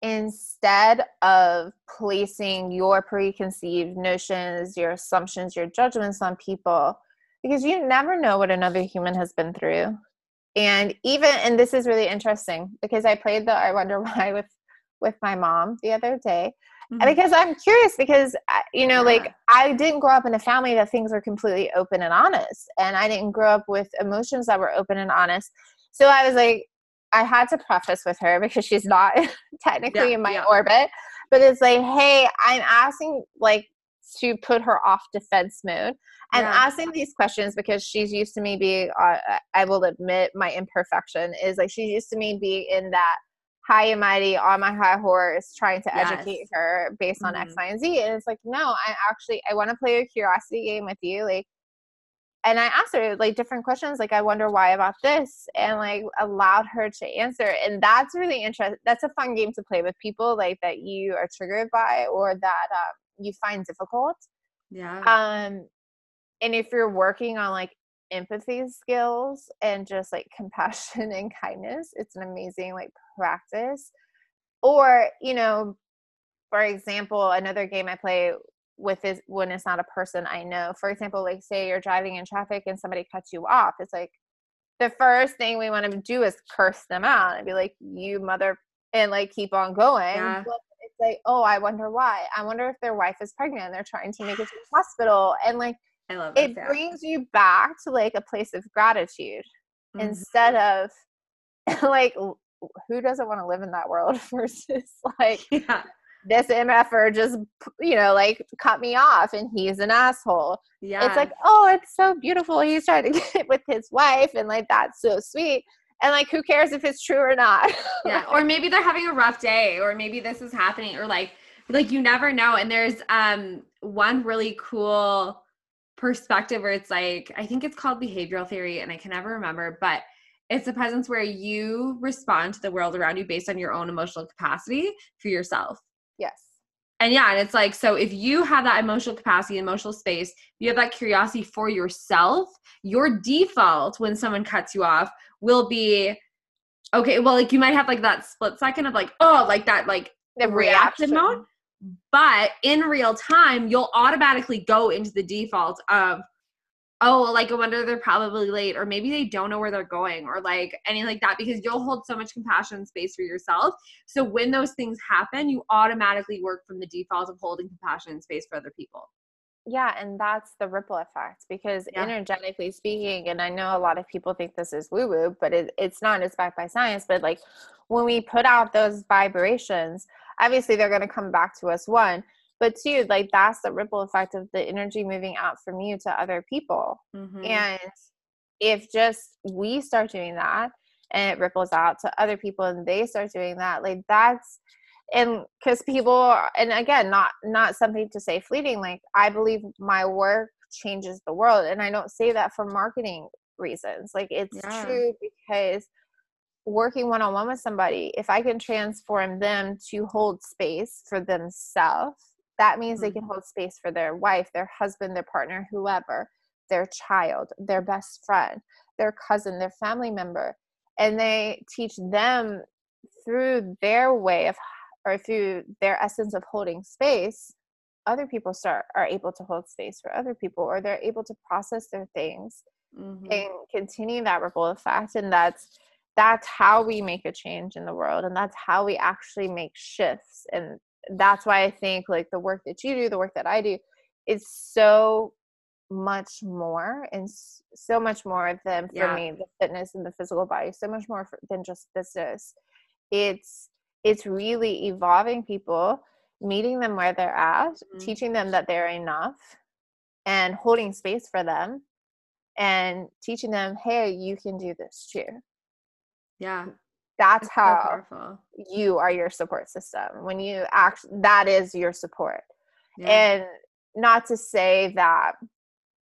instead of placing your preconceived notions, your assumptions, your judgments on people, because you never know what another human has been through. And even, and this is really interesting, because I played the I Wonder Why with, with my mom the other day. Mm-hmm. And because I'm curious, because, you know, yeah. like I didn't grow up in a family that things were completely open and honest. And I didn't grow up with emotions that were open and honest. So I was like, I had to preface with her, because she's not technically yeah, in my yeah. orbit. But it's like, hey, I'm asking like, to put her off defense mode and yeah. asking these questions, because she's used to me being, uh, I will admit my imperfection is like, she's used to me being in that high and mighty on my high horse, trying to yes. educate her based on mm-hmm. X, Y, and Z. And it's like, no, I actually, I want to play a curiosity game with you. Like, and I asked her like different questions. Like, I wonder why about this, and like allowed her to answer. And that's really interesting. That's a fun game to play with people like that you are triggered by, or that, um, you find difficult. Yeah. Um, and if you're working on like empathy skills and just like compassion and kindness, it's an amazing like practice. Or, you know, for example, another game I play with is when it's not a person I know. For example, like say you're driving in traffic and somebody cuts you off. It's like the first thing we want to do is curse them out and be like, you mother, and like keep on going. Yeah. But it's like, oh, I wonder why. I wonder if their wife is pregnant and they're trying to make it to the hospital. And like, I love it that. Brings you back to like a place of gratitude mm-hmm. instead of like, who doesn't want to live in that world versus like yeah. this M F-er just, you know, like cut me off and he's an asshole. Yeah. It's like, oh, it's so beautiful. He's trying to get with his wife. And like, that's so sweet. And like, who cares if it's true or not? Yeah. Or maybe they're having a rough day, or maybe this is happening, or like, like you never know. And there's um one really cool perspective where it's like, I think it's called behavioral theory and I can never remember, but it's a presence where you respond to the world around you based on your own emotional capacity for yourself. Yes. And yeah, and it's like, so if you have that emotional capacity, emotional space, you have that curiosity for yourself, your default when someone cuts you off will be, okay, well, like you might have like that split second of like, oh, like that, like the reaction mode. But in real time, you'll automatically go into the default of, oh, like I wonder they're probably late, or maybe they don't know where they're going, or like anything like that, because you'll hold so much compassion and space for yourself. So when those things happen, you automatically work from the default of holding compassion and space for other people. Yeah. And that's the ripple effect, because yeah. energetically speaking, and I know a lot of people think this is woo woo, but it, it's not, it's backed by science, but like when we put out those vibrations, obviously they're going to come back to us, one, but two, like that's the ripple effect of the energy moving out from you to other people. Mm-hmm. And if just we start doing that and it ripples out to other people and they start doing that, like that's, and because people are, and again, not, not something to say fleeting. Like I believe my work changes the world, and I don't say that for marketing reasons. Like it's yeah. true, because working one-on-one with somebody, if I can transform them to hold space for themselves, that means mm-hmm. they can hold space for their wife, their husband, their partner, whoever, their child, their best friend, their cousin, their family member. And they teach them through their way of, or through their essence of holding space, other people start are able to hold space for other people, or they're able to process their things mm-hmm. and continue that ripple effect. And that's, that's how we make a change in the world. And that's how we actually make shifts. And that's why I think like the work that you do, the work that I do, is so much more, and so much more than for yeah. me, the fitness and the physical body, so much more for, than just business. It's, it's really evolving people, meeting them where they're at, mm-hmm. teaching them that they're enough, and holding space for them, and teaching them, hey, you can do this too. Yeah. That's how so you are your support system. When you act, that is your support. Yeah. And not to say that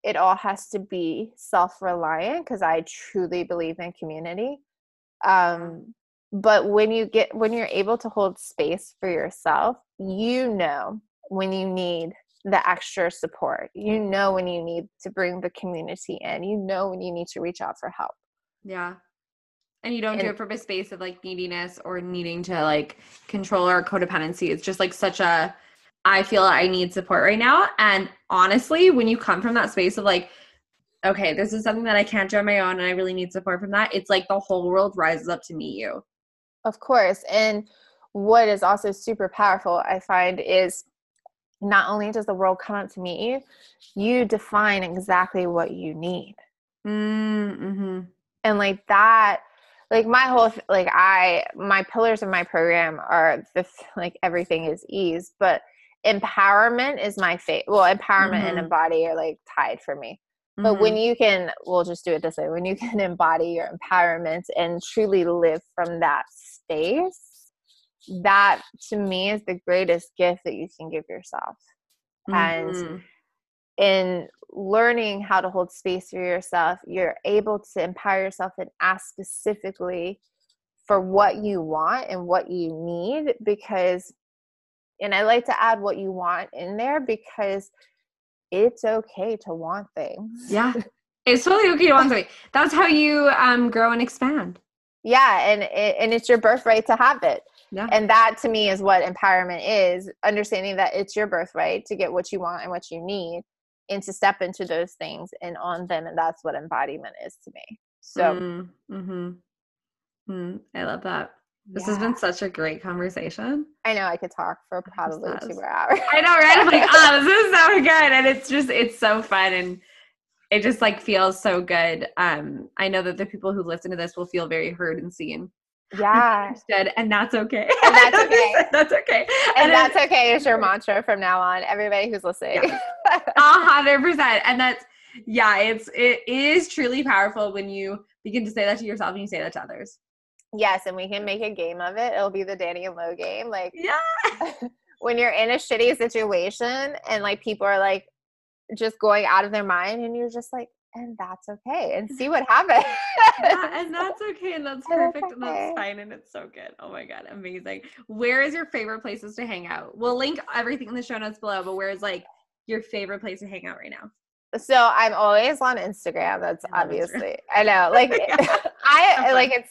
it all has to be self-reliant, because I truly believe in community. Um, but when you get, when you're able to hold space for yourself, you know when you need the extra support, you know when you need to bring the community in, you know when you need to reach out for help. Yeah. And you don't do it from a space of like neediness or needing to like control or codependency. It's just like such a, I feel I need support right now. And honestly, when you come from that space of like, okay, this is something that I can't do on my own and I really need support from that, it's like the whole world rises up to meet you. Of course. And what is also super powerful, I find, is not only does the world come up to meet you, you define exactly what you need. Mm-hmm. And like that, like my whole, like I, my pillars of my program are the, like everything is ease, but empowerment is my favorite. Well, empowerment mm-hmm. and embody are like tied for me. Mm-hmm. But when you can, we'll just do it this way. When you can embody your empowerment and truly live from that space, that to me is the greatest gift that you can give yourself. Mm-hmm. And in learning how to hold space for yourself, you're able to empower yourself and ask specifically for what you want and what you need, because, and I like to add what you want in there, because it's okay to want things. Yeah. It's totally okay to want something. That's how you um, grow and expand. Yeah. And, and it's your birthright to have it. Yeah. And that to me is what empowerment is, understanding that it's your birthright to get what you want and what you need, and to step into those things and on them. And that's what embodiment is to me. So mm-hmm. Mm-hmm. I love that. This yeah. has been such a great conversation. I know I could talk for probably two more hours. I know, right? I'm like, oh, this is so good. And it's just, it's so fun. And it just like feels so good. Um, I know that the people who listen to this will feel very heard and seen. Yeah. Understood, and that's okay. And that's okay. That's okay. And, and that's okay is your mantra from now on. Everybody who's listening. Yeah. one hundred percent. And that's, yeah, it's, it is truly powerful when you begin to say that to yourself and you say that to others. Yes. And we can make a game of it. It'll be the Danny and Low game. Like, yeah. When you're in a shitty situation and like people are like just going out of their mind and you're just like, and that's okay, and see what happens. Yeah, and that's okay, and that's perfect, and, okay. and that's fine, and it's so good. Oh my God, amazing. Where is your favorite places to hang out? We'll link everything in the show notes below, but where is like your favorite place to hang out right now? So I'm always on Instagram. That's I obviously, Instagram. I know, like yeah. I, like it's,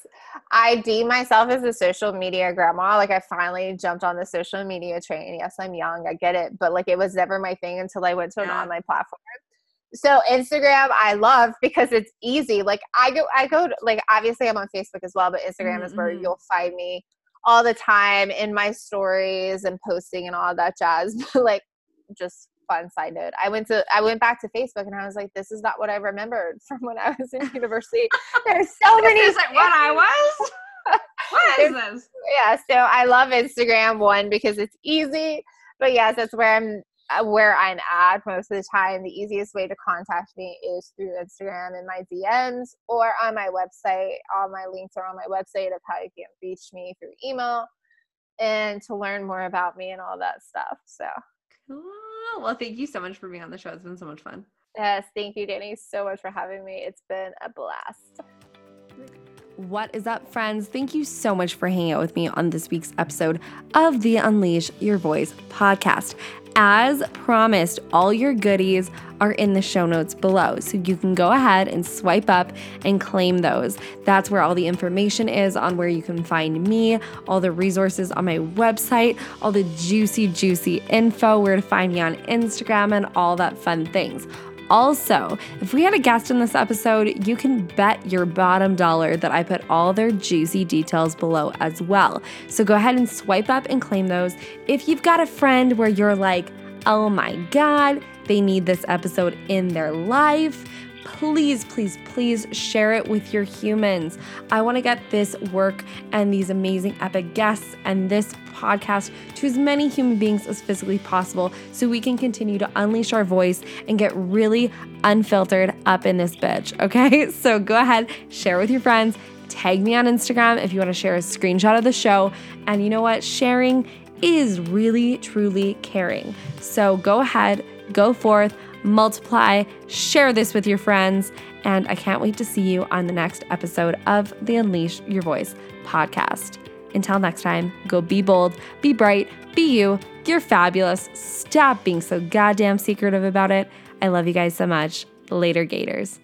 I deem myself as a social media grandma. Like I finally jumped on the social media train. Yes, I'm young. I get it. But like, it was never my thing until I went to an yeah. online platform. So Instagram, I love because it's easy. Like I go, I go, to, like, obviously I'm on Facebook as well, but Instagram mm-hmm. is where you'll find me all the time in my stories and posting and all that jazz. But like, just fun side note. I went to, I went back to Facebook and I was like, this is not what I remembered from when I was in university. There's so many. This isn't what I was. What is this? Yeah. So I love Instagram, one, because it's easy, but yes, that's where I'm, where I'm at most of the time. The easiest way to contact me is through Instagram and my D Ms or on my website. All my links are on my website of how you can reach me through email and to learn more about me and all that stuff. So. Cool. Well, thank you so much for being on the show. It's been so much fun. Yes. Thank you, Danny, so much for having me. It's been a blast. What is up, friends? Thank you so much for hanging out with me on this week's episode of the Unleash Your Voice podcast. As promised, all your goodies are in the show notes below, so you can go ahead and swipe up and claim those. That's where all the information is on where you can find me, all the resources on my website, all the juicy, juicy info, where to find me on Instagram, and all that fun things. Also, if we had a guest in this episode, you can bet your bottom dollar that I put all their juicy details below as well. So go ahead and swipe up and claim those. If you've got a friend where you're like, oh my God, they need this episode in their life, please, please, please share it with your humans. I want to get this work and these amazing epic guests and this podcast to as many human beings as physically possible so we can continue to unleash our voice and get really unfiltered up in this bitch, okay? So go ahead, share with your friends, tag me on Instagram if you want to share a screenshot of the show. And you know what? Sharing is really, truly caring. So go ahead, go forth, multiply, share this with your friends, and I can't wait to see you on the next episode of the Unleash Your Voice podcast. Until next time, go be bold, be bright, be you. You're fabulous. Stop being so goddamn secretive about it. I love you guys so much. Later, Gators.